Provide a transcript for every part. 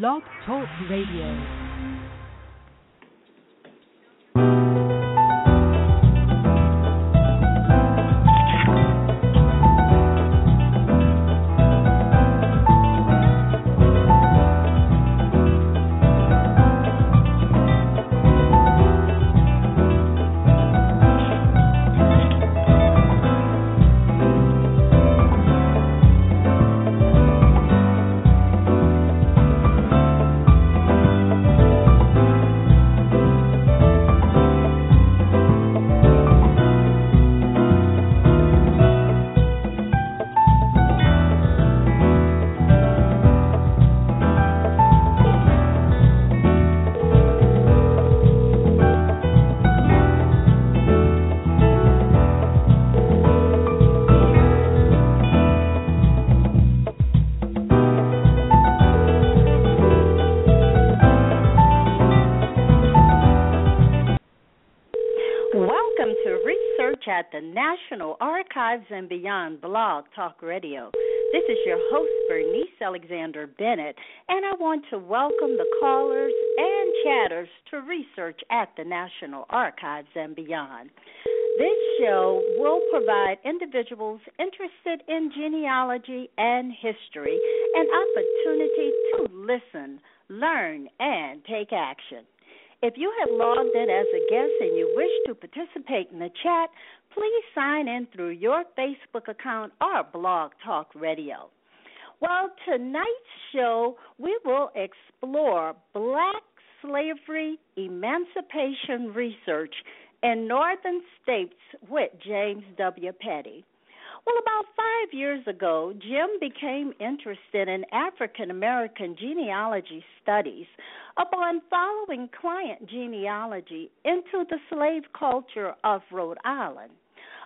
Blog Talk Radio. At the National Archives and Beyond Blog Talk Radio. This is your host, Bernice Alexander Bennett, and I want to welcome the callers and chatters to research at the National Archives and Beyond. This show will provide individuals interested in genealogy and history an opportunity to listen, learn, and take action. If you have logged in as a guest and you wish to participate in the chat, please sign in through your Facebook account or Blog Talk Radio. Well, tonight's show, we will explore black slavery emancipation research in northern states with James W. Petty. Well, about 5 years ago, Jim became interested in African-American genealogy studies upon following client genealogy into the slave culture of Rhode Island.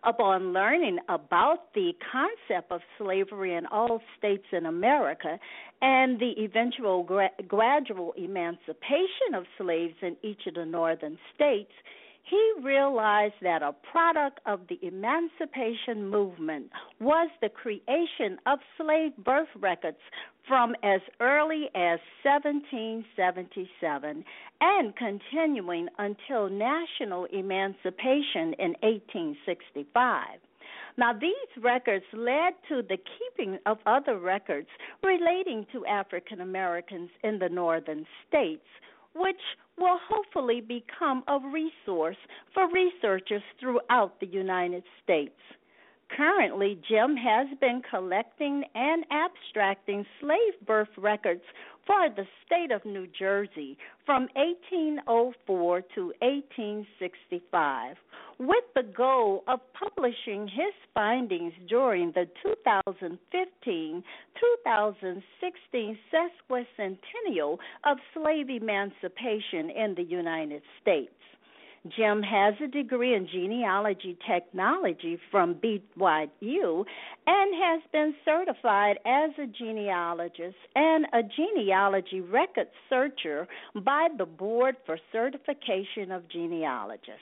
Upon learning about the concept of slavery in all states in America and the eventual gradual emancipation of slaves in each of the northern states, he realized that a product of the emancipation movement was the creation of slave birth records from as early as 1777 and continuing until national emancipation in 1865. Now, these records led to the keeping of other records relating to African Americans in the northern states, which will hopefully become a resource for researchers throughout the United States. Currently, Jim has been collecting and abstracting slave birth records for the state of New Jersey from 1804 to 1865, with the goal of publishing his findings during the 2015-2016 sesquicentennial of slave emancipation in the United States. Jim has a degree in genealogy technology from BYU and has been certified as a genealogist and a genealogy record searcher by the Board for Certification of Genealogists.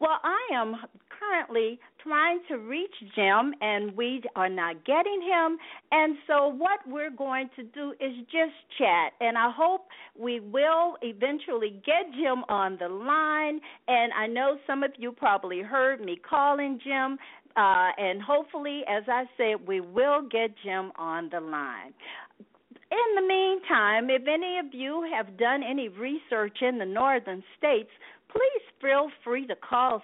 Well, I am currently trying to reach Jim, and we are not getting him. And so what we're going to do is just chat, and I hope we will eventually get Jim on the line. And I know some of you probably heard me calling Jim, and hopefully, as I said, we will get Jim on the line. In the meantime, if any of you have done any research in the northern states, please feel free to call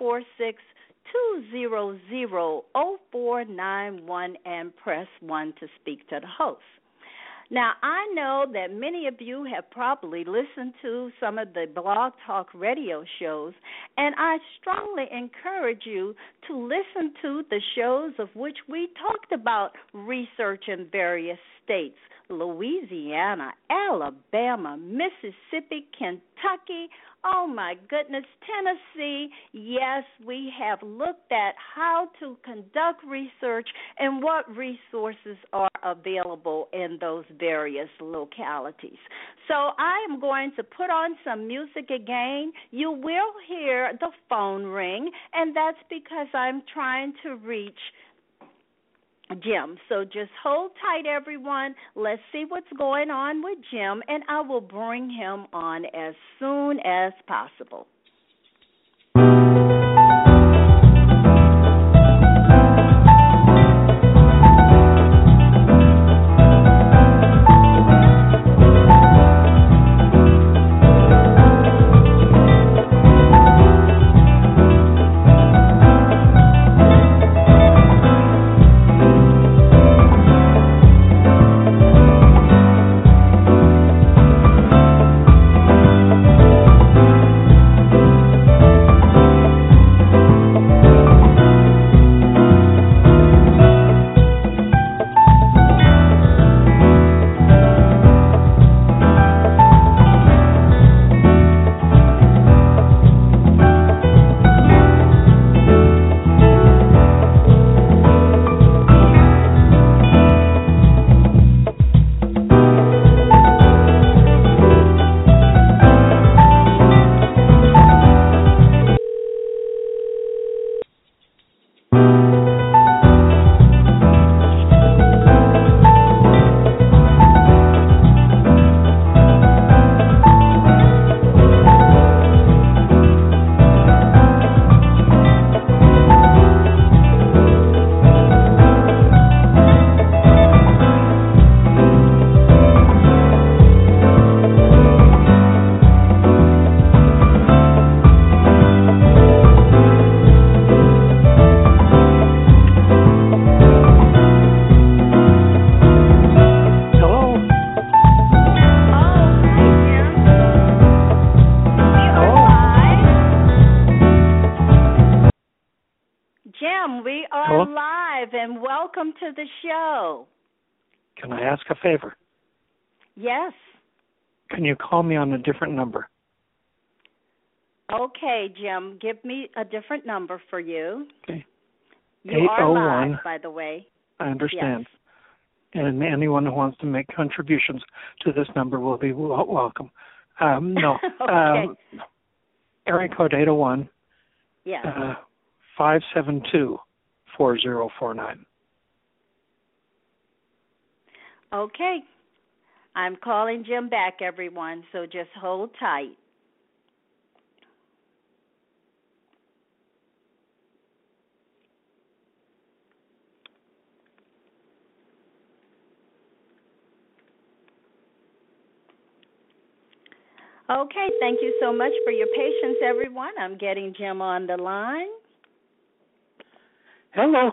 646-200-0491 and press 1 to speak to the host. Now, I know that many of you have probably listened to some of the Blog Talk Radio shows, and I strongly encourage you to listen to the shows of which we talked about research in various states: Louisiana, Alabama, Mississippi, Kentucky, oh my goodness, Tennessee. Yes, we have looked at how to conduct research and what resources are available in those various localities. So I am going to put on some music again. You will hear the phone ring, and that's because I'm trying to reach Jim. So just hold tight, everyone. Let's see what's going on with Jim, and I will bring him on as soon as possible. Welcome to the show. Can I ask a favor? Yes. Can you call me on a different number? Okay, Jim. Give me a different number for you. Okay. You are live, by the way. I understand. Yes. And anyone who wants to make contributions to this number will be welcome. No. Okay. Area code 801. Yes. 572-4049. Okay. I'm calling Jim back, everyone, so just hold tight. Okay, thank you so much for your patience, everyone. I'm getting Jim on the line. Hello.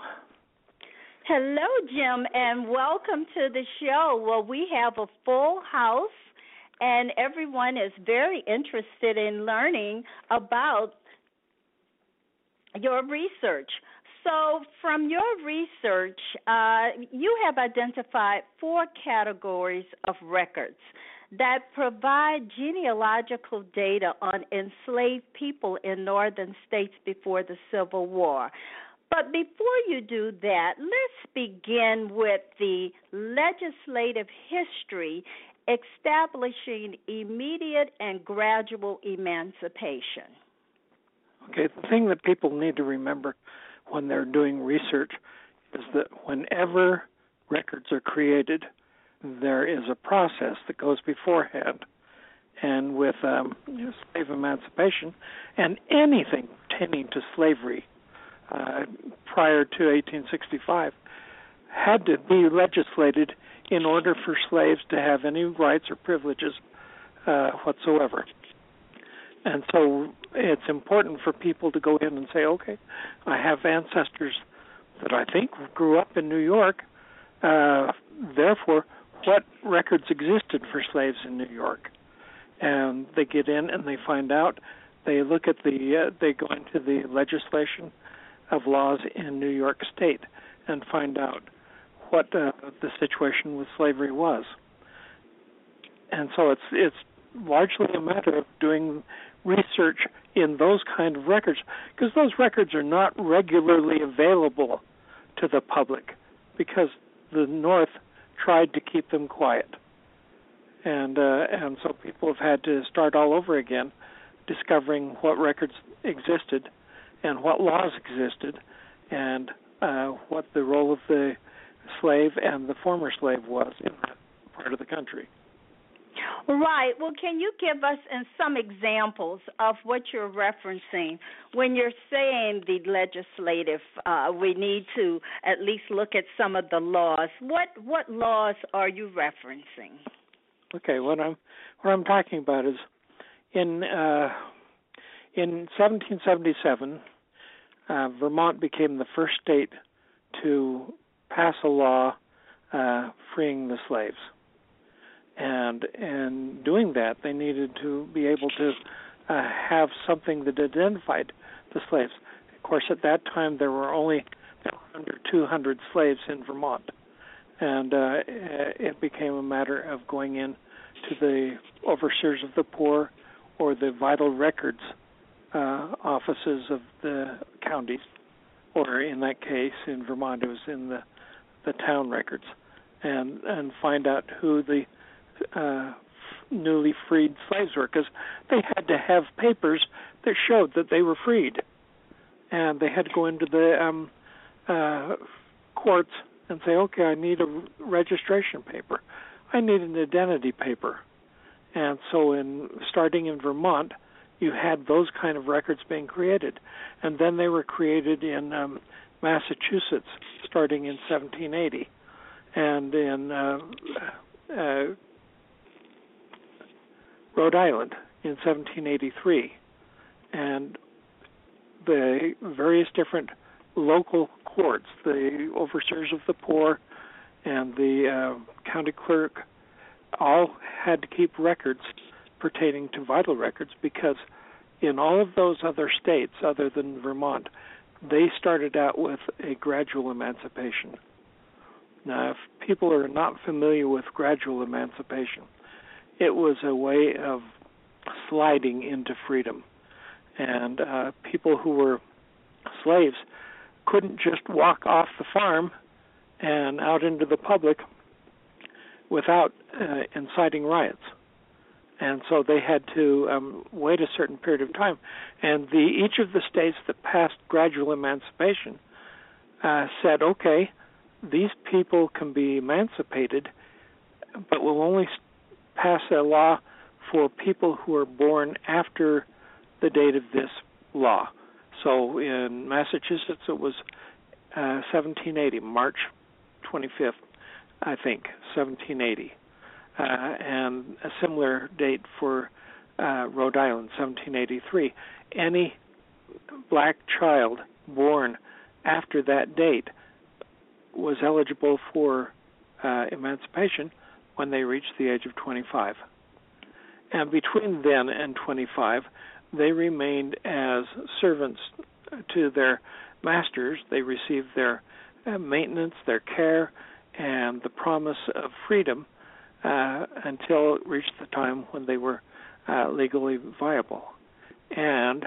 Hello, Jim, and welcome to the show. Well, we have a full house, and everyone is very interested in learning about your research. So from your research, you have identified four categories of records that provide genealogical data on enslaved people in northern states before the Civil War. But before you do that, let's begin with the legislative history establishing immediate and gradual emancipation. Okay, the thing that people need to remember when they're doing research is that whenever records are created, there is a process that goes beforehand. And with slave emancipation and anything tending to slavery, prior to 1865, had to be legislated in order for slaves to have any rights or privileges whatsoever. And so it's important for people to go in and say, okay, I have ancestors that I think grew up in New York, therefore, what records existed for slaves in New York? And they get in and they find out, they look at they go into the legislation of laws in New York State and find out what the situation with slavery was. And so it's largely a matter of doing research in those kind of records, because those records are not regularly available to the public because the North tried to keep them quiet. And so people have had to start all over again discovering what records existed and what laws existed, and what the role of the slave and the former slave was in that part of the country. Right. Well, can you give us some examples of what you're referencing when you're saying the legislative, we need to at least look at some of the laws. What laws are you referencing? Okay. What I'm talking about is in 1777, Vermont became the first state to pass a law freeing the slaves. And in doing that, they needed to be able to have something that identified the slaves. Of course, at that time, there were under 200 slaves in Vermont. And it became a matter of going in to the overseers of the poor or the vital records offices of the counties, or in that case, in Vermont, it was in the town records, and find out who the newly freed slaves were, because they had to have papers that showed that they were freed, and they had to go into the courts and say, okay, I need a registration paper, I need an identity paper. And so starting in Vermont, you had those kind of records being created, and then they were created in Massachusetts starting in 1780, and in Rhode Island in 1783, and the various different local courts, the overseers of the poor and the county clerk, all had to keep records pertaining to vital records, because in all of those other states other than Vermont, they started out with a gradual emancipation. Now, if people are not familiar with gradual emancipation, it was a way of sliding into freedom. And people who were slaves couldn't just walk off the farm and out into the public without inciting riots. And so they had to wait a certain period of time. And each of the states that passed gradual emancipation said, okay, these people can be emancipated, but we'll only pass a law for people who are born after the date of this law. So in Massachusetts, it was 1780, March 25th, I think, 1780. And a similar date for Rhode Island, 1783. Any black child born after that date was eligible for emancipation when they reached the age of 25. And between then and 25, they remained as servants to their masters. They received their maintenance, their care, and the promise of freedom until it reached the time when they were legally viable. And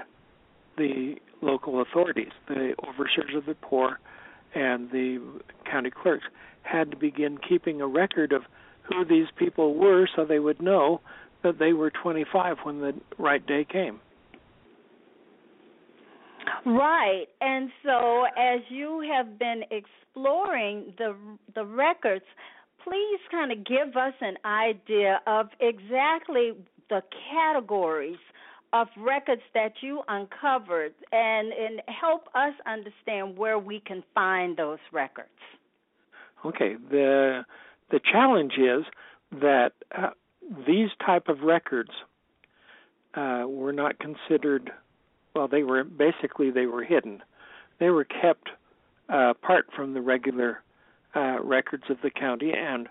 the local authorities, the overseers of the poor, and the county clerks had to begin keeping a record of who these people were, so they would know that they were 25 when the right day came. Right. And so as you have been exploring the records, please kind of give us an idea of exactly the categories of records that you uncovered, and help us understand where we can find those records. Okay. The challenge is that these type of records were not considered, well, they were hidden. They were kept apart from the regular records of the county, and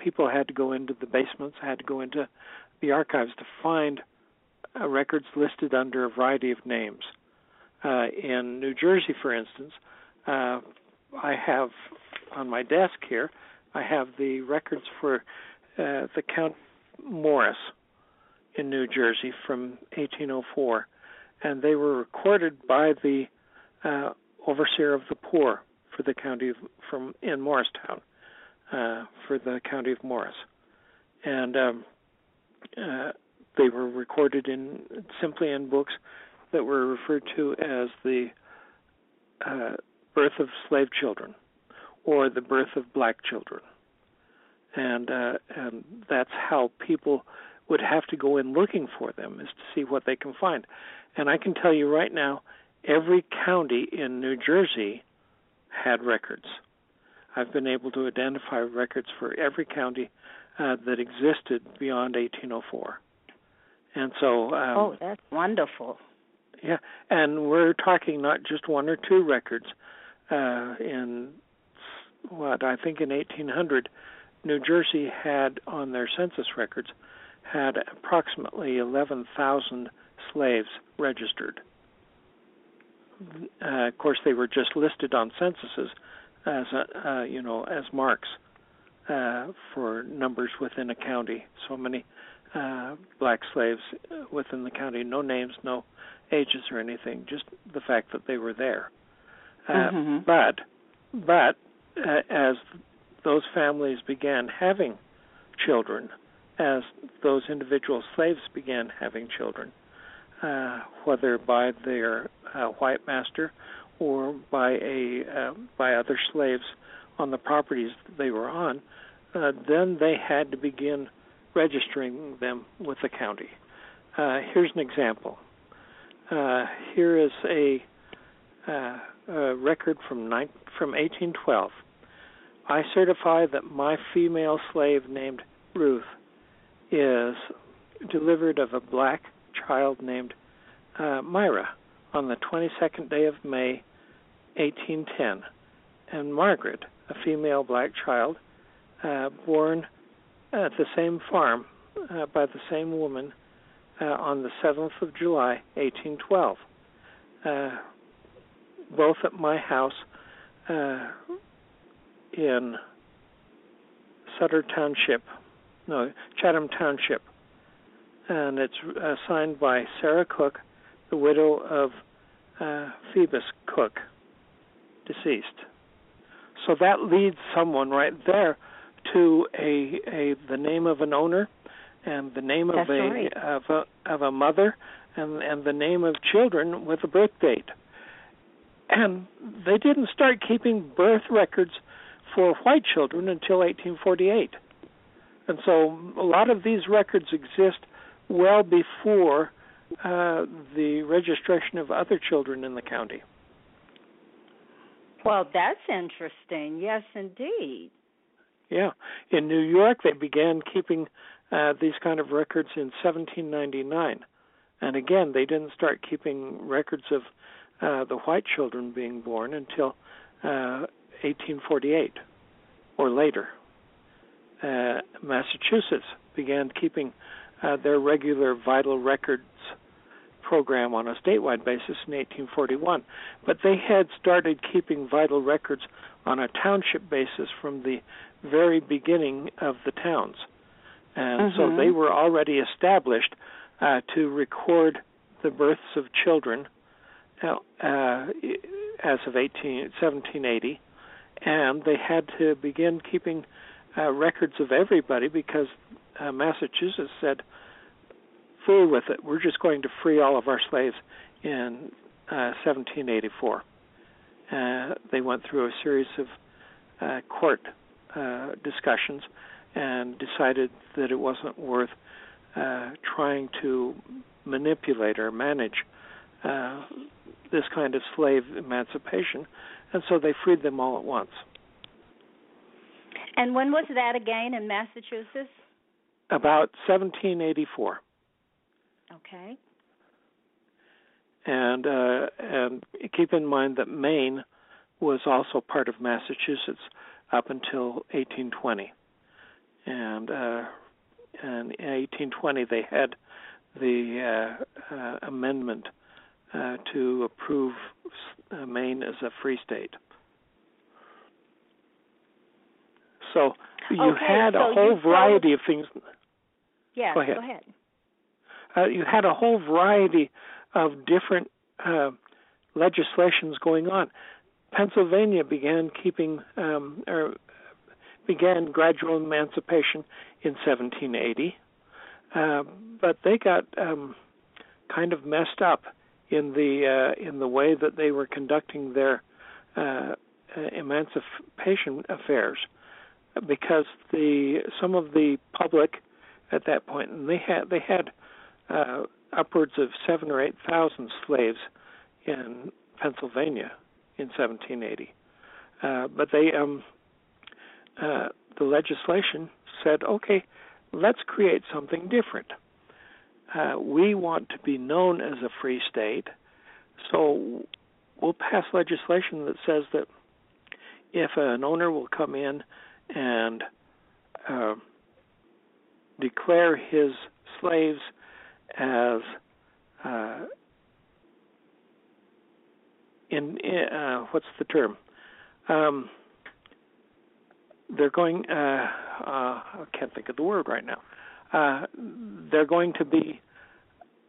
people had to go into the basements, had to go into the archives to find records listed under a variety of names. In New Jersey, for instance, I have on my desk here, I have the records for the Count Morris in New Jersey from 1804, and they were recorded by the overseer of the poor for the county in Morristown, for the county of Morris, and they were recorded simply in books that were referred to as the birth of slave children, or the birth of black children. And that's how people would have to go in looking for them, is to see what they can find. And I can tell you right now, every county in New Jersey had records. I've been able to identify records for every county that existed beyond 1804. And so... oh, that's wonderful. Yeah, and we're talking not just one or two records. I think in 1800, New Jersey had, on their census records, had approximately 11,000 slaves registered. Of course, they were just listed on censuses as marks for numbers within a county. So many black slaves within the county. No names, no ages or anything. Just the fact that they were there. But as those families began having children, as those individual slaves began having children, whether by their white master or by other slaves on the properties that they were on, then they had to begin registering them with the county. Here's an example. Here is a record from 1812. I certify that my female slave named Ruth is delivered of a black child named Myra on the 22nd day of May, 1810, and Margaret, a female black child, born at the same farm by the same woman on the 7th of July, 1812, both at my house in Chatham Township, and it's signed by Sarah Cook, the widow of Phoebus Cook, deceased. So that leads someone right there to the name of an owner, and the name of a mother, and the name of children with a birth date. And they didn't start keeping birth records for white children until 1848. And so a lot of these records exist well before the registration of other children in the county. Well, that's interesting. Yes, indeed. Yeah. In New York, they began keeping these kind of records in 1799. And again, they didn't start keeping records of the white children being born until 1848 or later. Massachusetts began keeping their regular vital records program on a statewide basis in 1841. But they had started keeping vital records on a township basis from the very beginning of the towns. And so they were already established to record the births of children as of 1780. And they had to begin keeping records of everybody because Massachusetts said, fool with it, we're just going to free all of our slaves in 1784. They went through a series of court discussions and decided that it wasn't worth trying to manipulate or manage this kind of slave emancipation, and so they freed them all at once. And when was that again in Massachusetts? About 1784. Okay. And keep in mind that Maine was also part of Massachusetts up until 1820. And in 1820 they had the amendment to approve Maine as a free state. So you had a whole variety of things. Yeah, go ahead. You had a whole variety of different legislations going on. Pennsylvania began keeping began gradual emancipation in 1780, but they got kind of messed up in the way that they were conducting their emancipation affairs, because some of the public at that point, and they had upwards of 7,000 or 8,000 slaves in Pennsylvania in 1780, but the legislation said, okay, let's create something different. We want to be known as a free state, so we'll pass legislation that says that if an owner will come in and declare his slaves as what's the term? They're going. I can't think of the word right now. They're going to be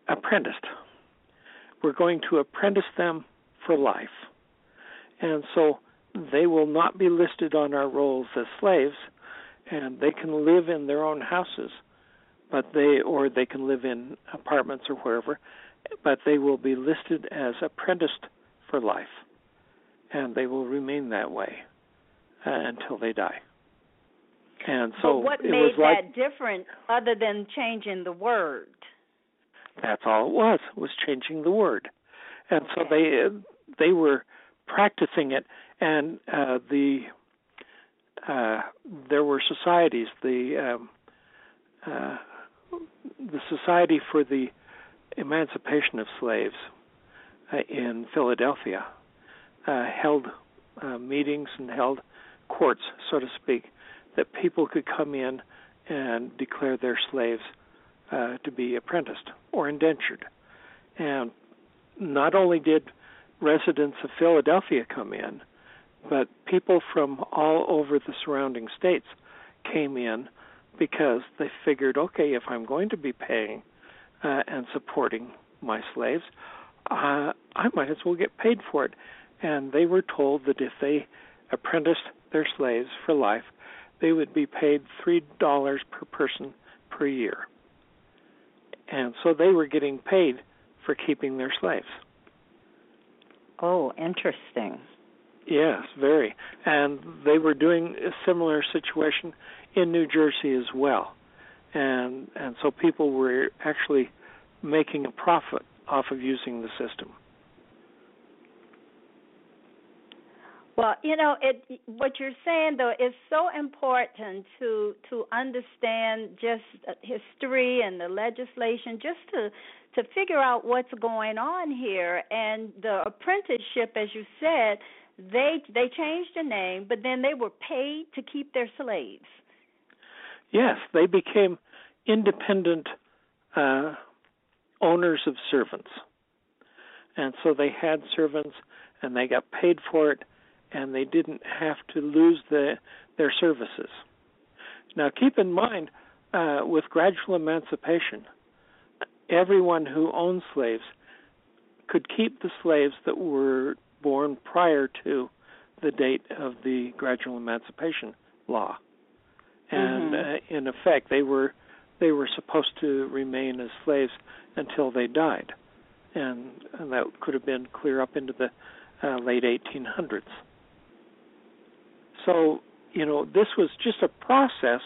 apprenticed. We're going to apprentice them for life, and so they will not be listed on our rolls as slaves, and they can live in their own houses, or they can live in apartments or wherever, but they will be listed as apprenticed for life, and they will remain that way until they die. And so, but what made that different other than changing the word? That's all it was changing the word. And so they were practicing it, and there were societies, the Society for the Emancipation of Slaves in Philadelphia held meetings and held courts, so to speak, that people could come in and declare their slaves to be apprenticed or indentured. And not only did residents of Philadelphia come in, but people from all over the surrounding states came in, because they figured, okay, if I'm going to be paying and supporting my slaves, I might as well get paid for it. And they were told that if they apprenticed their slaves for life, they would be paid $3 per person per year. And so they were getting paid for keeping their slaves. Oh, interesting. Yes, very. And they were doing a similar situation in New Jersey as well. And so people were actually making a profit off of using the system. Well, you know, what you're saying, though, is so important to understand just history and the legislation, just to figure out what's going on here. And the apprenticeship, as you said, they changed the name, but then they were paid to keep their slaves. Yes, they became independent owners of servants. And so they had servants, and they got paid for it, and they didn't have to lose their services. Now, keep in mind, with gradual emancipation, everyone who owned slaves could keep the slaves that were born prior to the date of the gradual emancipation law. And in effect, they were supposed to remain as slaves until they died. And that could have been clear up into the late 1800s. So, you know, this was just a process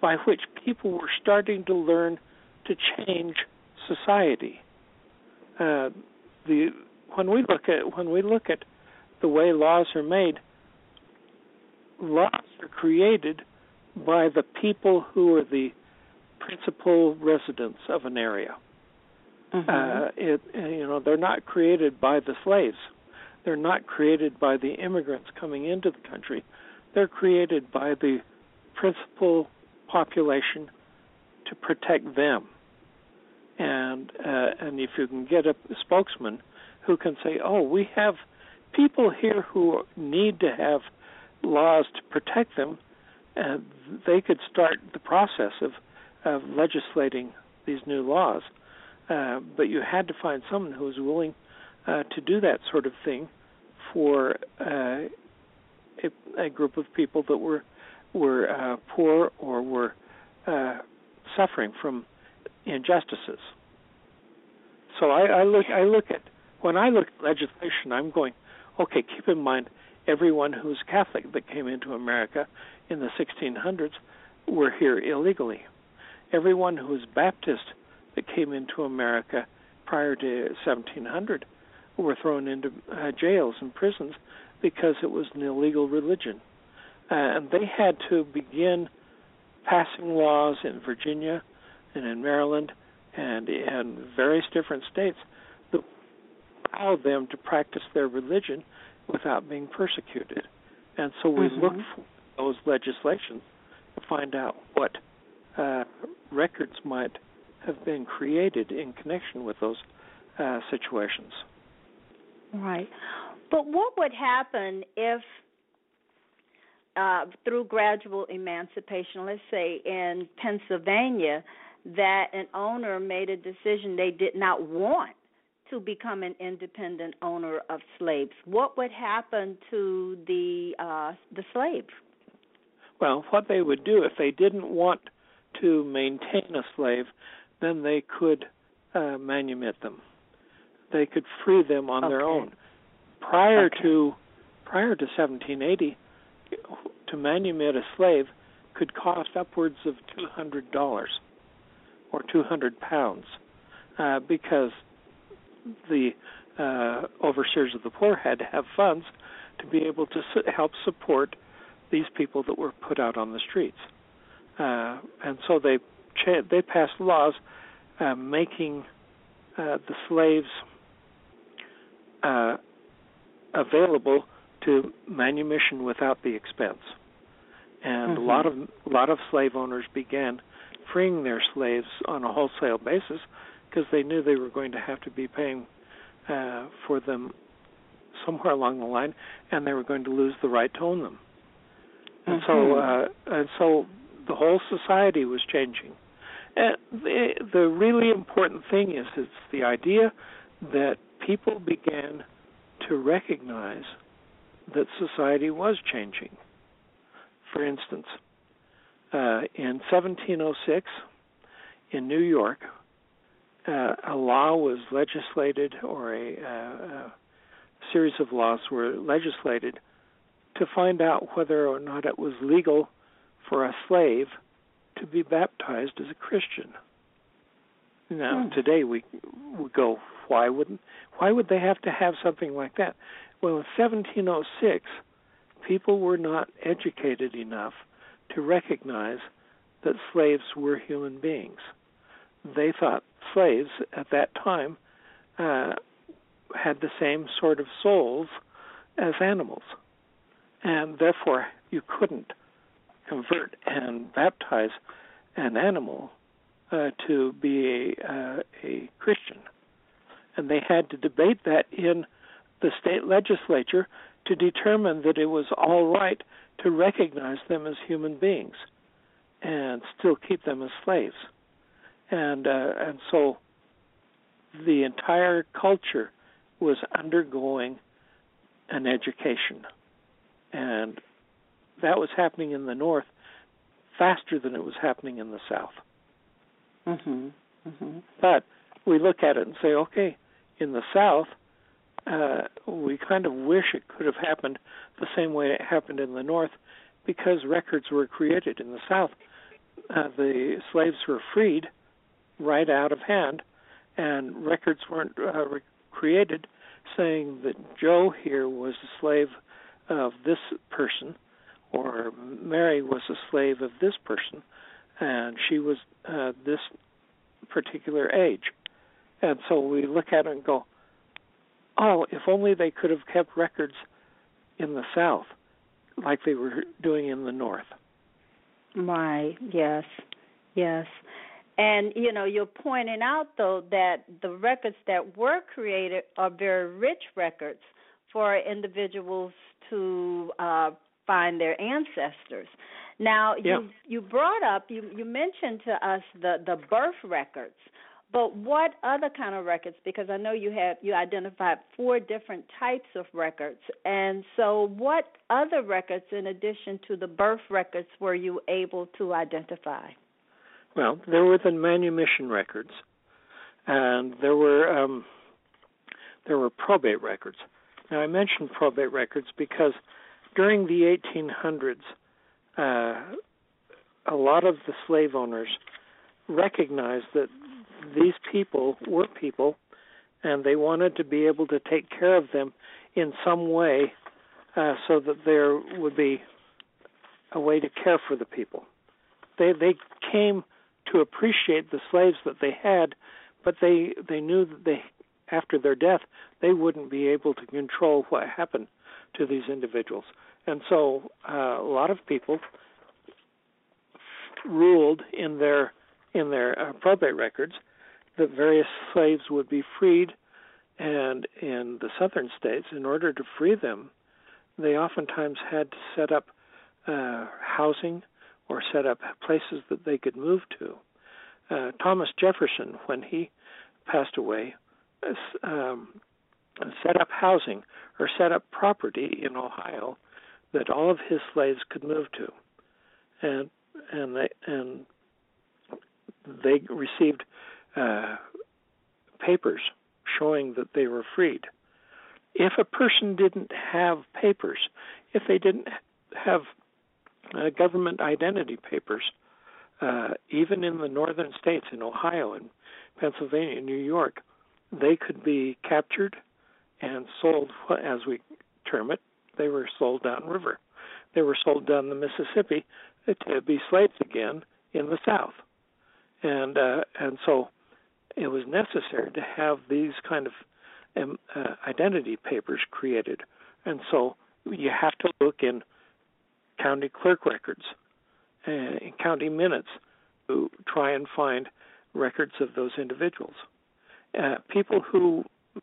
by which people were starting to learn to change society. When we look at the way laws are made, laws are created by the people who are the principal residents of an area. Mm-hmm. They're not created by the slaves. They're not created by the immigrants coming into the country. They're created by the principal population to protect them. And if you can get a spokesman who can say, oh, we have people here who need to have laws to protect them, and they could start the process of legislating these new laws. But you had to find someone who was willing to do that sort of thing for a group of people that were poor or were suffering from injustices. So I look at legislation. I'm going, okay, keep in mind, everyone who was Catholic that came into America in the 1600s were here illegally. Everyone who was Baptist that came into America prior to 1700 were thrown into jails and prisons because it was an illegal religion. And they had to begin passing laws in Virginia and in Maryland and in various different states that allowed them to practice their religion without being persecuted. And so we look for those legislations to find out what records might have been created in connection with those situations. Right. But what would happen if, through gradual emancipation, let's say in Pennsylvania, that an owner made a decision they did not want to become an independent owner of slaves? What would happen to the slave? Well, what they would do if they didn't want to maintain a slave, then they could manumit them. They could free them on their own. Prior to 1780, to manumit a slave could cost upwards of $200 or 200 pounds because the overseers of the poor had to have funds to be able to help support these people that were put out on the streets. And so they passed laws making the slaves available to manumission without the expense, and a lot of slave owners began freeing their slaves on a wholesale basis because they knew they were going to have to be paying for them somewhere along the line, and they were going to lose the right to own them. And so the whole society was changing. And the really important thing is it's the idea that people began to recognize that society was changing. For instance, in 1706 in New York, a law was legislated, or a series of laws were legislated to find out whether or not it was legal for a slave to be baptized as a Christian. Now, today we go, why would they have to have something like that? Well, in 1706, people were not educated enough to recognize that slaves were human beings. They thought slaves at that time had the same sort of souls as animals, and therefore you couldn't convert and baptize an animal to be a Christian. And they had to debate that in the state legislature to determine that it was all right to recognize them as human beings and still keep them as slaves. And so the entire culture was undergoing an education. And that was happening in the North faster than it was happening in the South. But we look at it and say, okay, in the South, we kind of wish it could have happened the same way it happened in the North, because records were created in the South. The slaves were freed right out of hand, and records weren't created saying that Joe here was a slave of this person, or Mary was a slave of this person, and she was this particular age. And so we look at it and go, oh, if only they could have kept records in the South like they were doing in the North. Right, yes, yes. And, you know, you're pointing out, though, that the records that were created are very rich records for individuals to find their ancestors. Now, you brought up, you mentioned to us the birth records, but what other kind of records? Because I know you identified four different types of records, and so what other records in addition to the birth records were you able to identify? Well, there were the manumission records, and there were probate records. Now, I mentioned probate records because during the 1800s, a lot of the slave owners recognized that these people were people, and they wanted to be able to take care of them in some way so that there would be a way to care for the people. They came to appreciate the slaves that they had, but they knew that they, after their death, they wouldn't be able to control what happened to these individuals. And so a lot of people ruled in their probate records that various slaves would be freed, and in the southern states, in order to free them, they oftentimes had to set up housing or set up places that they could move to. Thomas Jefferson, when he passed away, set up housing or set up property in Ohio that all of his slaves could move to, and they received papers showing that they were freed. If a person didn't have papers, if they didn't have government identity papers, even in the northern states, in Ohio and Pennsylvania, New York, they could be captured and sold, as we term it, they were sold downriver. They were sold down the Mississippi to be slaves again in the South. And so it was necessary to have these kind of identity papers created. And so you have to look in county clerk records, in county minutes, to try and find records of those individuals.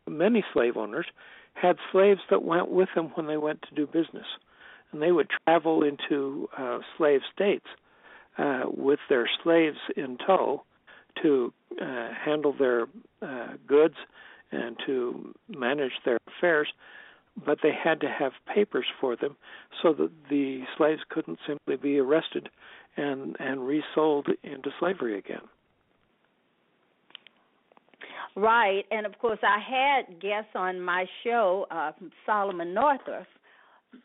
Many slave owners had slaves that went with them when they went to do business, and they would travel into slave states with their slaves in tow to handle their goods and to manage their affairs, but they had to have papers for them so that the slaves couldn't simply be arrested and resold into slavery again. Right, and of course I had guests on my show, Solomon Northup,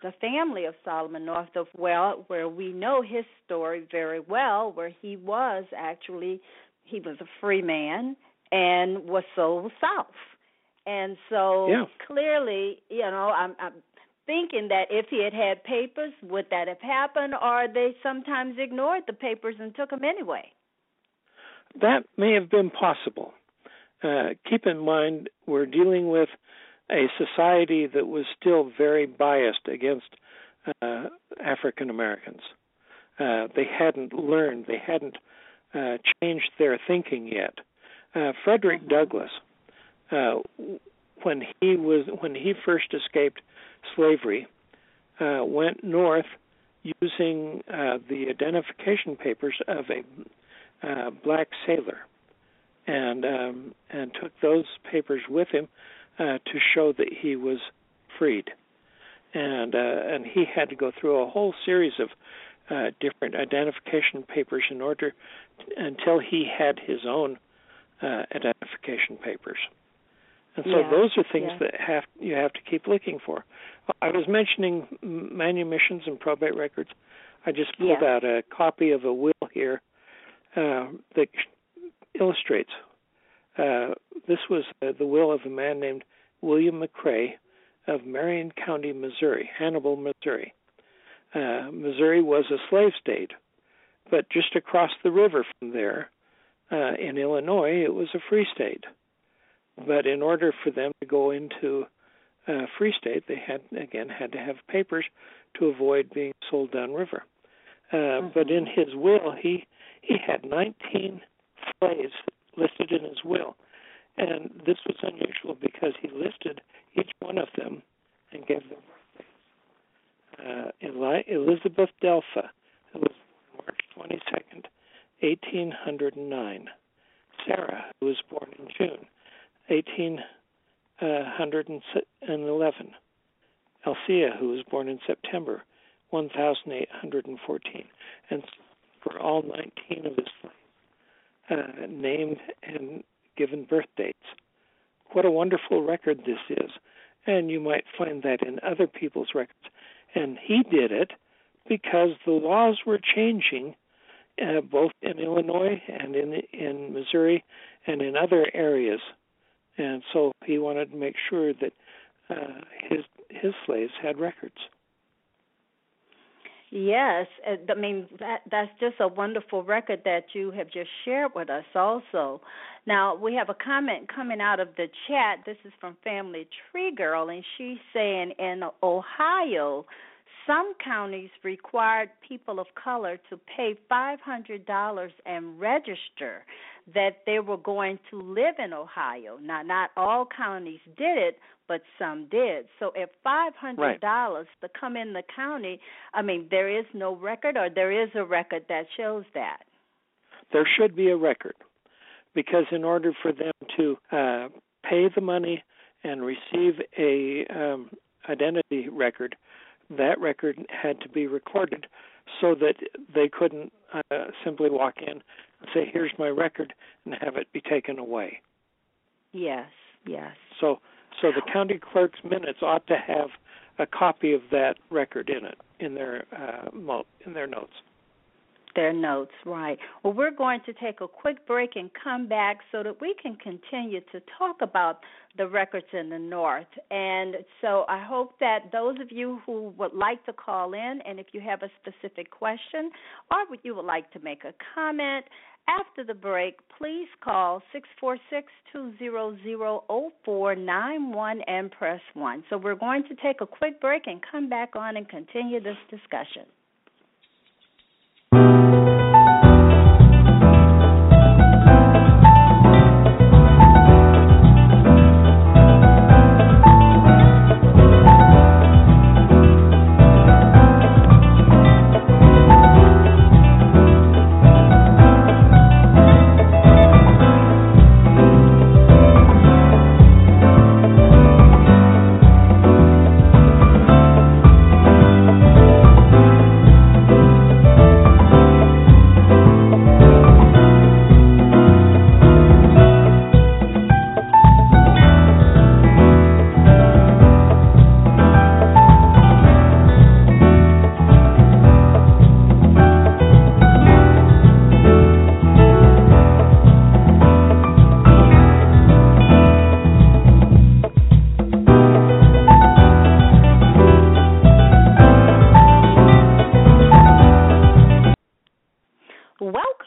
the family of Solomon Northup, well, where we know his story very well, where he was a free man and was sold south. And so Clearly, I'm thinking that if he had had papers, would that have happened, or they sometimes ignored the papers and took them anyway? That may have been possible. Keep in mind, we're dealing with a society that was still very biased against African Americans. They hadn't learned, they hadn't changed their thinking yet. Frederick Douglass, when he first escaped slavery, went north using the identification papers of a black sailor. And took those papers with him to show that he was freed, and he had to go through a whole series of different identification papers in order until he had his own identification papers. And so those are things that you have to keep looking for. I was mentioning manumissions and probate records. I just pulled out a copy of a will here that illustrates. This was the will of a man named William McRae of Marion County, Missouri, Hannibal, Missouri. Missouri was a slave state, but just across the river from there, in Illinois, it was a free state. But in order for them to go into a free state, they had to have papers to avoid being sold downriver. But in his will, he had 19 slaves listed in his will, and this was unusual because he listed each one of them and gave them birthdays. Elizabeth Delpha, who was born March 22nd, 1809. Sarah, who was born in June, 1811. Althea, who was born in September, 1814. And for all 19 of his slaves, named and given birth dates. What a wonderful record this is. and you might find that in other people's records. And he did it because the laws were changing, both in Illinois and in Missouri and in other areas. And so he wanted to make sure that his slaves had records. Yes, I mean, that's just a wonderful record that you have just shared with us also. Now, we have a comment coming out of the chat. This is from Family Tree Girl, and she's saying in Ohio, some counties required people of color to pay $500 and register that they were going to live in Ohio. Now, not all counties did it, but some did. So if $500 to come in the county, I mean, there is no record, or there is a record that shows that? There should be a record, because in order for them to pay the money and receive a identity record, that record had to be recorded so that they couldn't simply walk in and say, here's my record, and have it be taken away. Yes, yes. So the county clerk's minutes ought to have a copy of that record in it, in their notes. Their notes, right. Well, we're going to take a quick break and come back so that we can continue to talk about the records in the North. And so I hope that those of you who would like to call in, and if you have a specific question or you would like to make a comment after the break, please call 646-200-0491 and press 1. So we're going to take a quick break and come back on and continue this discussion.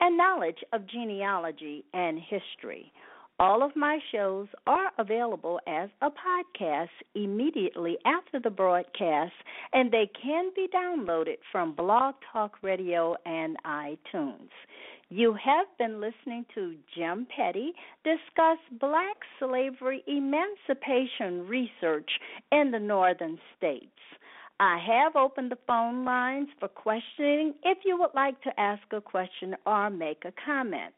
and knowledge of genealogy and history. All of my shows are available as a podcast immediately after the broadcast, and they can be downloaded from Blog Talk Radio and iTunes. You have been listening to Jim Petty discuss black slavery emancipation research in the northern states. I have opened the phone lines for questioning if you would like to ask a question or make a comment.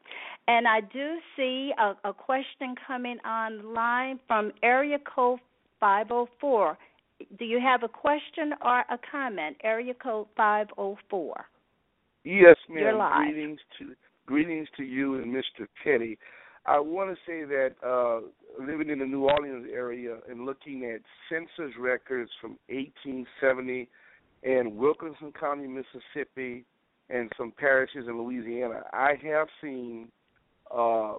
And I do see a question coming online from area code 504. Do you have a question or a comment? Area code 504. Yes, ma'am. You're live. Greetings to you and Mr. Petty. I want to say that living in the New Orleans area and looking at census records from 1870 in Wilkinson County, Mississippi, and some parishes in Louisiana, I have seen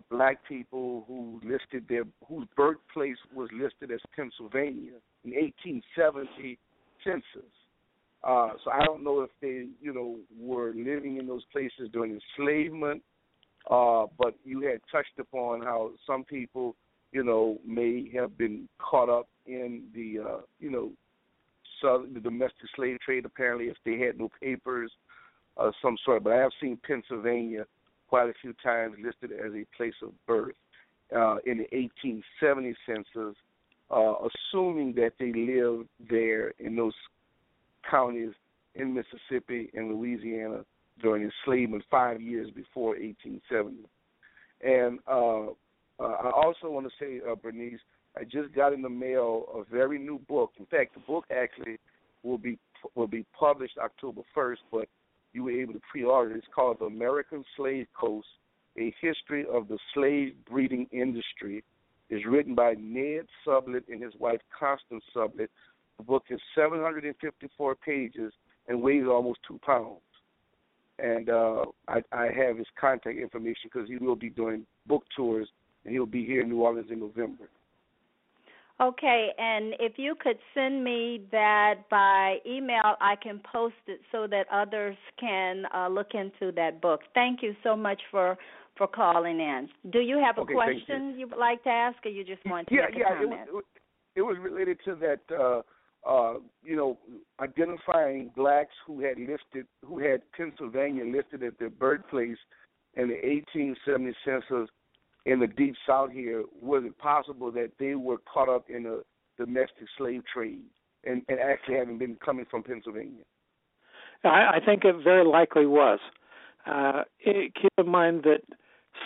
black people whose birthplace was listed as Pennsylvania in 1870 census. So I don't know if they, were living in those places during enslavement. But you had touched upon how some people, may have been caught up in the, the domestic slave trade, apparently, if they had no papers of some sort. But I have seen Pennsylvania quite a few times listed as a place of birth in the 1870 census, assuming that they lived there in those counties in Mississippi and Louisiana during enslavement 5 years before 1870. And I also want to say, Bernice, I just got in the mail a very new book. In fact, the book actually will be published October 1st, but you were able to pre-order it. It's called The American Slave Coast, A History of the Slave Breeding Industry. It's written by Ned Sublett and his wife, Constance Sublett. The book is 754 pages and weighs almost 2 pounds. And I have his contact information because he will be doing book tours, and he'll be here in New Orleans in November. Okay, and if you could send me that by email, I can post it so that others can look into that book. Thank you so much for calling in. Do you have a question you would like to ask, or you just want to make a comment? It was related to that, identifying blacks who had Pennsylvania listed at their birthplace in the 1870 census. In the deep south here, was it possible that they were caught up in a domestic slave trade and actually having been coming from Pennsylvania? I think it very likely was. Keep in mind that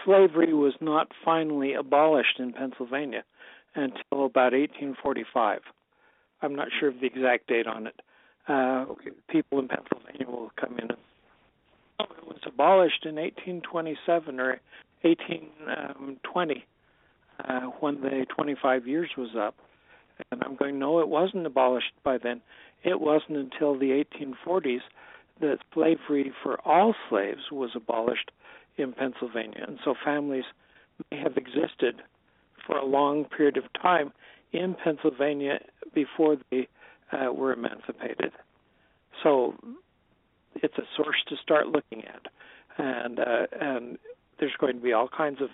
slavery was not finally abolished in Pennsylvania until about 1845. I'm not sure of the exact date on it. People in Pennsylvania will come in. It was abolished in 1827 or 1820, when the 25 years was up. And I'm going, no, it wasn't abolished by then. It wasn't until the 1840s that slavery for all slaves was abolished in Pennsylvania. And so families may have existed for a long period of time in Pennsylvania before they were emancipated. So it's a source to start looking at. And there's going to be all kinds of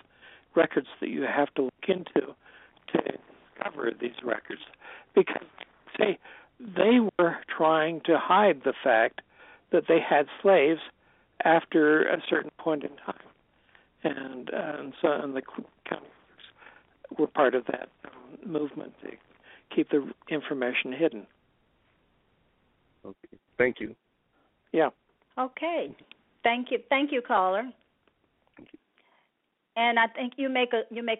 records that you have to look into to discover these records, because, see, they were trying to hide the fact that they had slaves after a certain point in time. And the county clerks were part of that movement to keep the information hidden. Okay. Thank you. Yeah. Okay. Thank you. Thank you, caller. And I think you make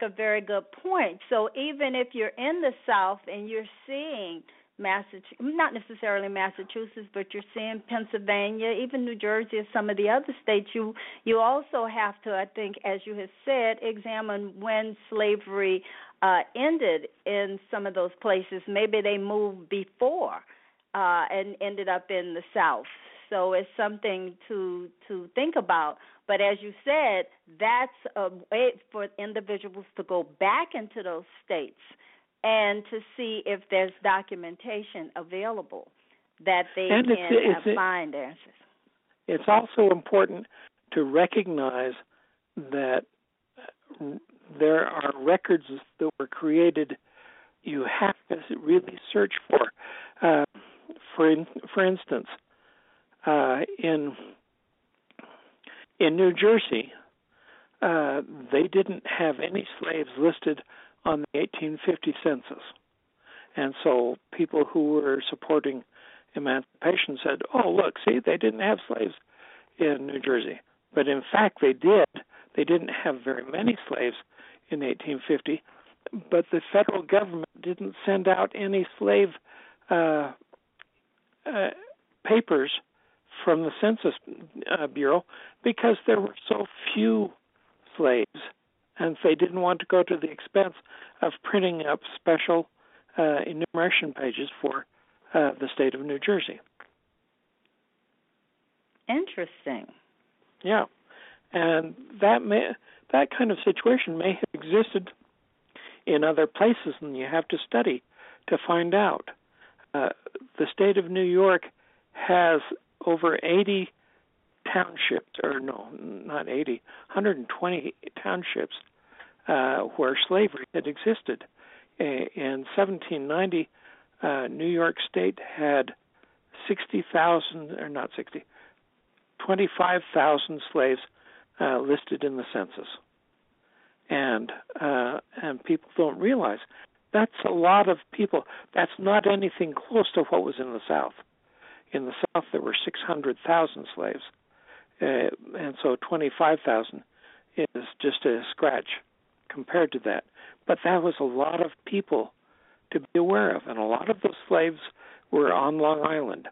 a very good point. So even if you're in the South and you're seeing not necessarily Massachusetts, but you're seeing Pennsylvania, even New Jersey, and some of the other states, you also have to, I think, as you have said, examine when slavery ended in some of those places. Maybe they moved before and ended up in the South. So it's something to think about. But as you said, that's a way for individuals to go back into those states and to see if there's documentation available that they can find answers. It's also important to recognize that there are records that were created you have to really search for. For instance, in New Jersey, they didn't have any slaves listed on the 1850 census. And so people who were supporting emancipation said, oh, look, see, they didn't have slaves in New Jersey. But in fact, they did. They didn't have very many slaves in 1850, but the federal government didn't send out any slave papers from the Census Bureau because there were so few slaves, and they didn't want to go to the expense of printing up special enumeration pages for the state of New Jersey. Interesting. Yeah, and that kind of situation may have existed in other places, and you have to study to find out. The state of New York has over 80 townships, or no, not 80, 120 townships where slavery had existed. In 1790, New York State had 25,000 slaves listed in the census. And people don't realize that's a lot of people. That's not anything close to what was in the South. In the South, there were 600,000 slaves, and so 25,000 is just a scratch compared to that. But that was a lot of people to be aware of, and a lot of those slaves were on Long Island,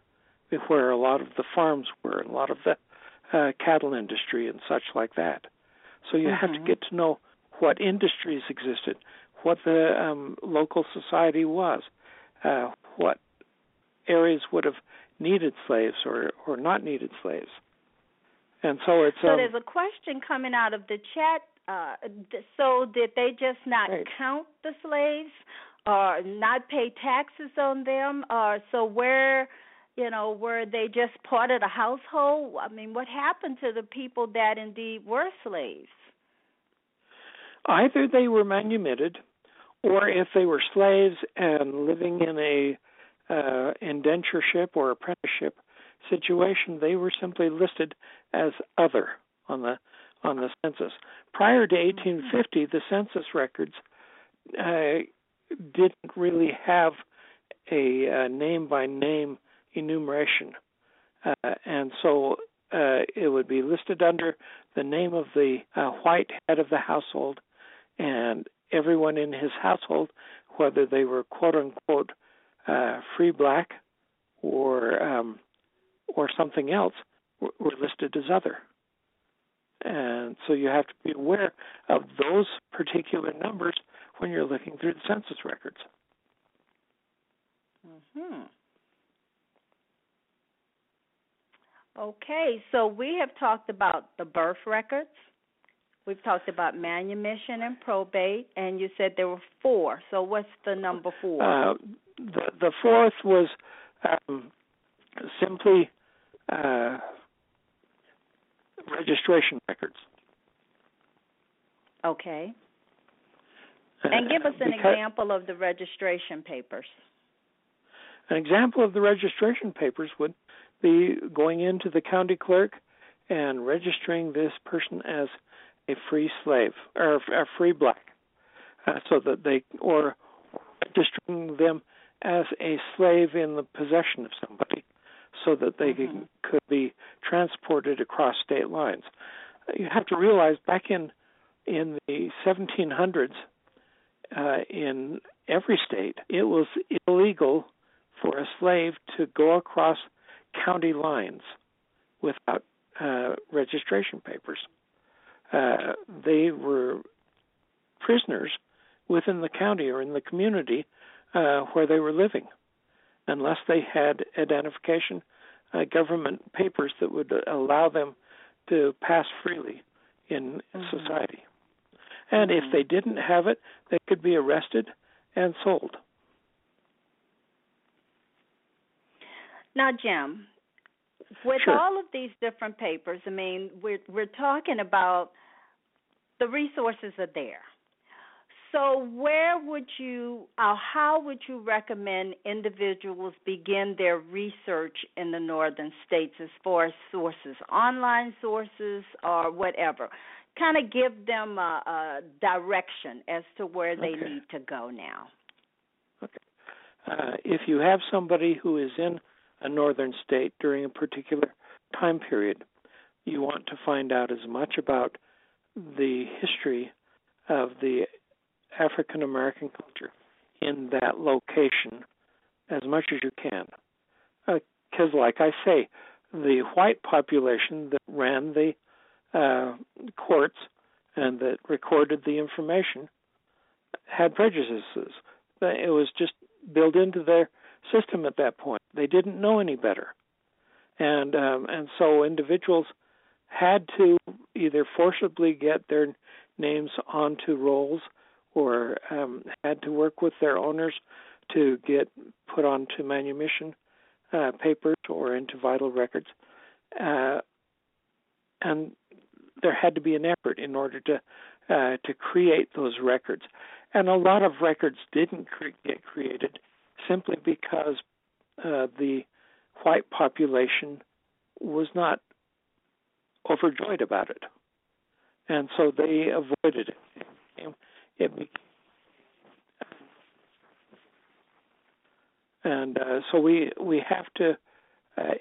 where a lot of the farms were, and a lot of the cattle industry and such like that. So you have to get to know what industries existed, what the local society was, what areas would have needed slaves or not needed slaves. And so it's... So there's a question coming out of the chat. So did they just not count the slaves or not pay taxes on them? Or so where... You know, were they just part of the household? I mean, what happened to the people that indeed were slaves? Either they were manumitted, or if they were slaves and living in a indentureship or apprenticeship situation, they were simply listed as other on the census. Prior to 1850, the census records didn't really have a name by name enumeration, and so it would be listed under the name of the white head of the household, and everyone in his household, whether they were quote-unquote free black or something else, were listed as other. And so you have to be aware of those particular numbers when you're looking through the census records. Mm-hmm. Okay, so we have talked about the birth records. We've talked about manumission and probate, and you said there were four. So what's the number four? The fourth was simply registration records. Okay. And give us an example of the registration papers. An example of the registration papers would be going into the county clerk and registering this person as a free slave or a free black, so that they or registering them as a slave in the possession of somebody, so that they could be transported across state lines. You have to realize back in the 1700s, in every state, it was illegal for a slave to go across county lines without registration papers. They were prisoners within the county or in the community where they were living, unless they had identification government papers that would allow them to pass freely in society. And if they didn't have it, they could be arrested and sold. Now, Jim, with all of these different papers, I mean, we're talking about the resources are there. So where would you, how would you recommend individuals begin their research in the northern states as far as sources, online sources or whatever? Kind of give them a direction as to where they need to go now. Okay. If you have somebody who is in a northern state during a particular time period, you want to find out as much about the history of the African American culture in that location as much as you can. Because, like I say, the white population that ran the courts and that recorded the information had prejudices. It was just built into their system at that point. They didn't know any better, and so individuals had to either forcibly get their names onto rolls, or had to work with their owners to get put onto manumission papers or into vital records, and there had to be an effort in order to create those records. And a lot of records didn't get created simply because the white population was not overjoyed about it, and so they avoided it. And so we have to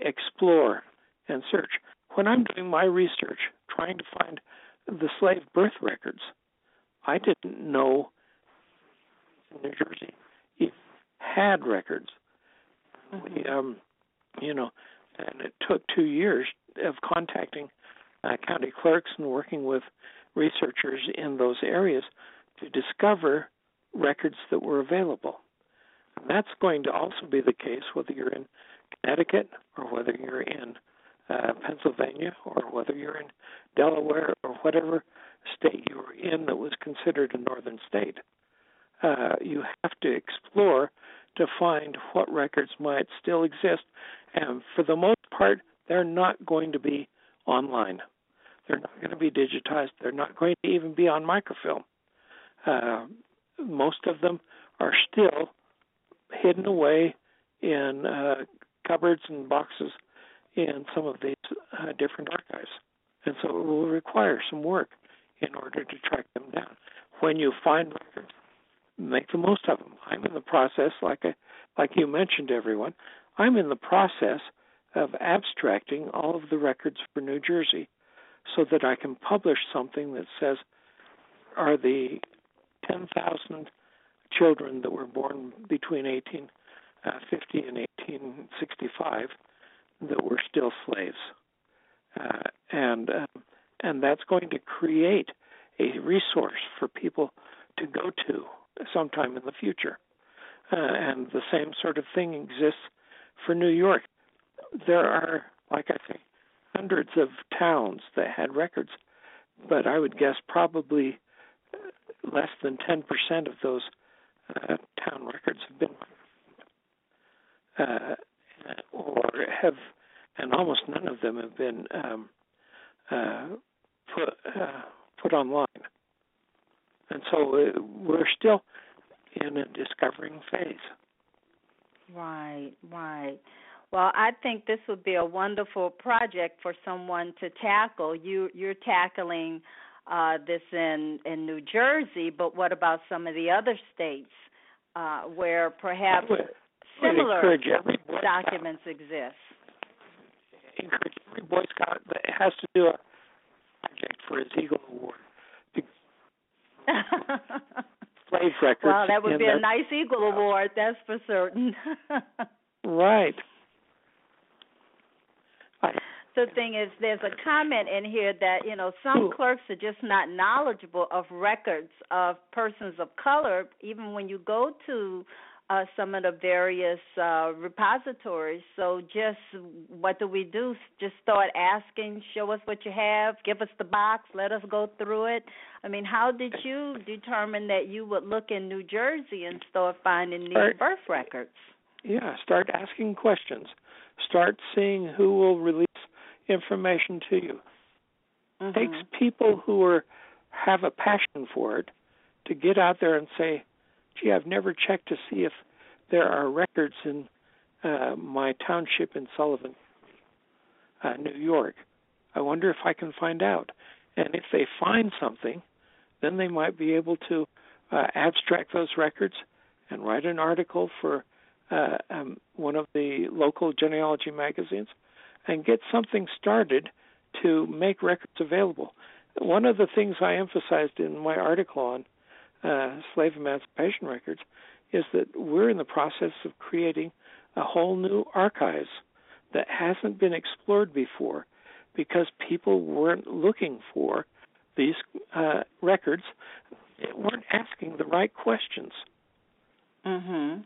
explore and search. When I'm doing my research, trying to find the slave birth records, I didn't know New Jersey it had records. And it took 2 years of contacting county clerks and working with researchers in those areas to discover records that were available. And that's going to also be the case whether you're in Connecticut or whether you're in Pennsylvania or whether you're in Delaware or whatever state you were in that was considered a northern state. You have to explore to find what records might still exist, and for the most part, they're not going to be online. They're not going to be digitized. They're not going to even be on microfilm. Most of them are still hidden away in cupboards and boxes in some of these different archives. And so it will require some work in order to track them down. When you find records, make the most of them. I'm in the process, like you mentioned, everyone, I'm in the process of abstracting all of the records for New Jersey so that I can publish something that says, are the 10,000 children that were born between 1850 and 1865 that were still slaves. And that's going to create a resource for people to go to sometime in the future. And the same sort of thing exists for New York. There are, like I say, hundreds of towns that had records, but I would guess probably less than 10% of those town records have been and almost none of them have been put online. And so we're still in a discovering phase. Right, right. Well, I think this would be a wonderful project for someone to tackle. You're tackling this in New Jersey, but what about some of the other states where perhaps similar documents exist? I encourage every Boy Scout that has to do a project for his Eagle Award. Slave records. Well, that would be a nice Eagle Award, that's for certain. Right. The thing is, there's a comment in here that, you know, some clerks are just not knowledgeable of records of persons of color, even when you go to some of the various repositories. So just what do we do? Just start asking, show us what you have, give us the box, let us go through it. I mean, how did you determine that you would look in New Jersey and start finding these birth records? Yeah, start asking questions. Start seeing who will release information to you. Mm-hmm. It takes people who have a passion for it to get out there and say, gee, I've never checked to see if there are records in my township in Sullivan, New York. I wonder if I can find out. And if they find something, then they might be able to abstract those records and write an article for one of the local genealogy magazines and get something started to make records available. One of the things I emphasized in my article on slave emancipation records is that we're in the process of creating a whole new archives that hasn't been explored before because people weren't looking for these records. They weren't asking the right questions. Mm-hmm.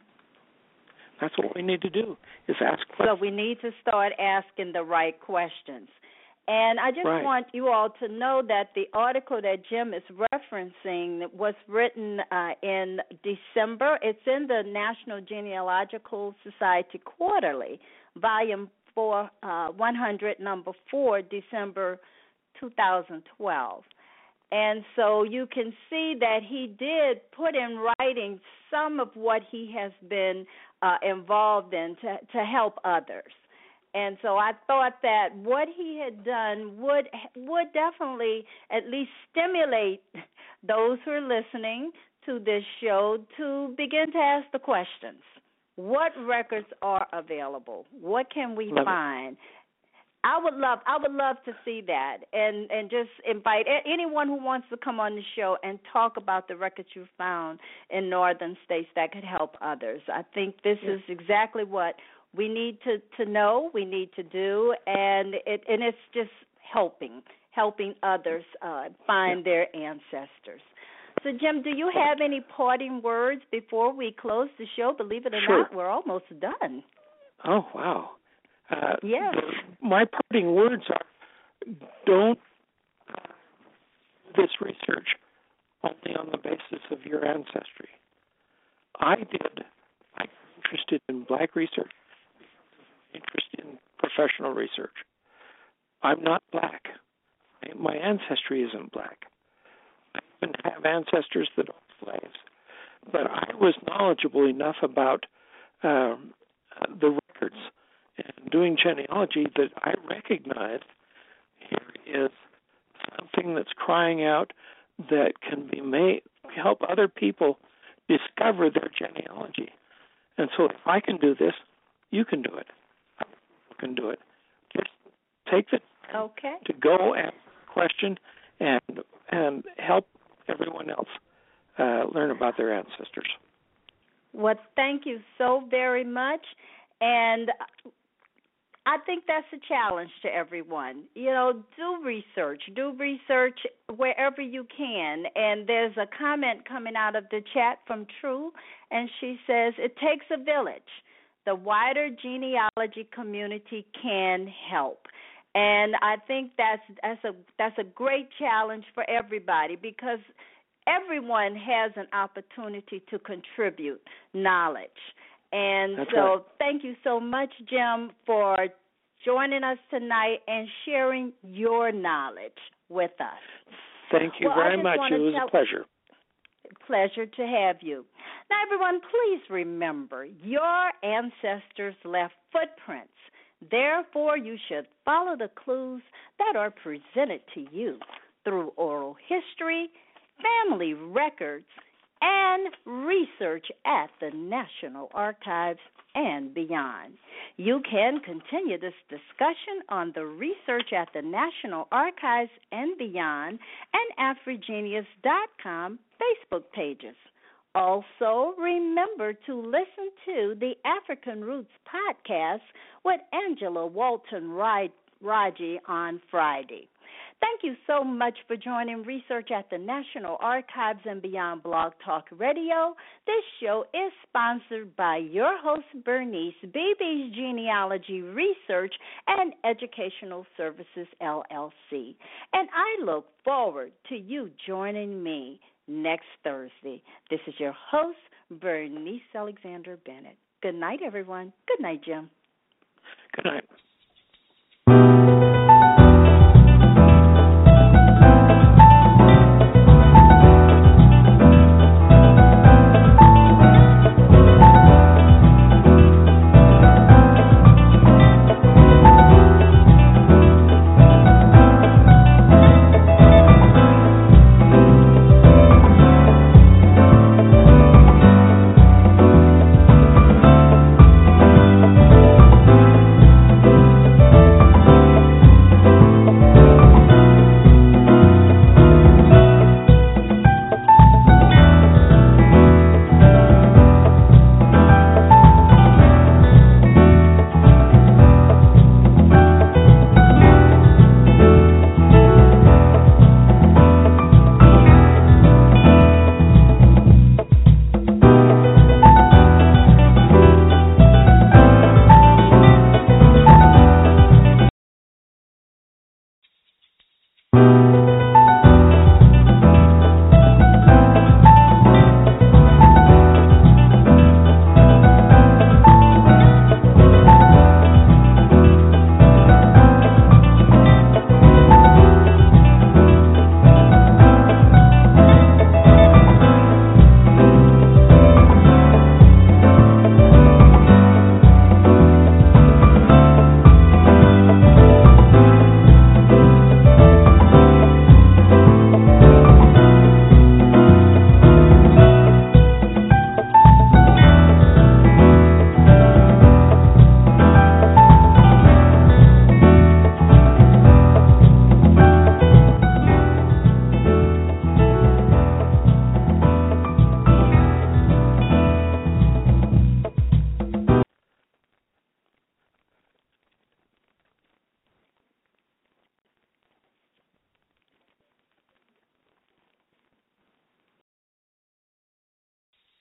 That's what we need to do, is ask questions. So we need to start asking the right questions. And I just want you all to know that the article that Jim is referencing was written in December. It's in the National Genealogical Society Quarterly, Volume 4, 100, Number 4, December 2012. And so you can see that he did put in writing some of what he has been involved in to help others. And so I thought that what he had done would definitely at least stimulate those who are listening to this show to begin to ask the questions. what records are available? What can we find? I would love to see that, and just invite anyone who wants to come on the show and talk about the records you found in northern states that could help others. I think this is exactly what we need to know, we need to do, and it's just helping others find their ancestors. So, Jim, do you have any parting words before we close the show? Believe it or not, we're almost done. Oh, wow. Yes. My parting words are, don't do this research only on the basis of your ancestry. I got interested in black research, interested in professional research. I'm not black. My ancestry isn't black. I even have ancestors that are slaves. But I was knowledgeable enough about the records and doing genealogy that I recognized here is something that's crying out that can be made, help other people discover their genealogy. And so if I can do this, you can do it. Other people can do it. Just take the time to go and question and help everyone else learn about their ancestors. Well, thank you so very much. And I think that's a challenge to everyone. You know, do research wherever you can. And there's a comment coming out of the chat from True, and she says, it takes a village. The wider genealogy community can help. And I think that's a great challenge for everybody, because everyone has an opportunity to contribute knowledge. And that's so right. Thank you so much, Jim, for joining us tonight and sharing your knowledge with us. Thank you very much. It was a pleasure. Pleasure to have you. Now, everyone, please remember, your ancestors left footprints. Therefore, you should follow the clues that are presented to you through oral history, family records, and research at the National Archives and beyond. You can continue this discussion on the research at the National Archives and beyond and AfriGenius.com Facebook pages. Also, remember to listen to the African Roots Podcast with Angela Walton Raji on Friday. Thank you so much for joining Research at the National Archives and Beyond Blog Talk Radio. This show is sponsored by your host, Bernice, BB's Genealogy Research and Educational Services, LLC. And I look forward to you joining me next Thursday. This is your host, Bernice Alexander Bennett. Good night, everyone. Good night, Jim. Good night.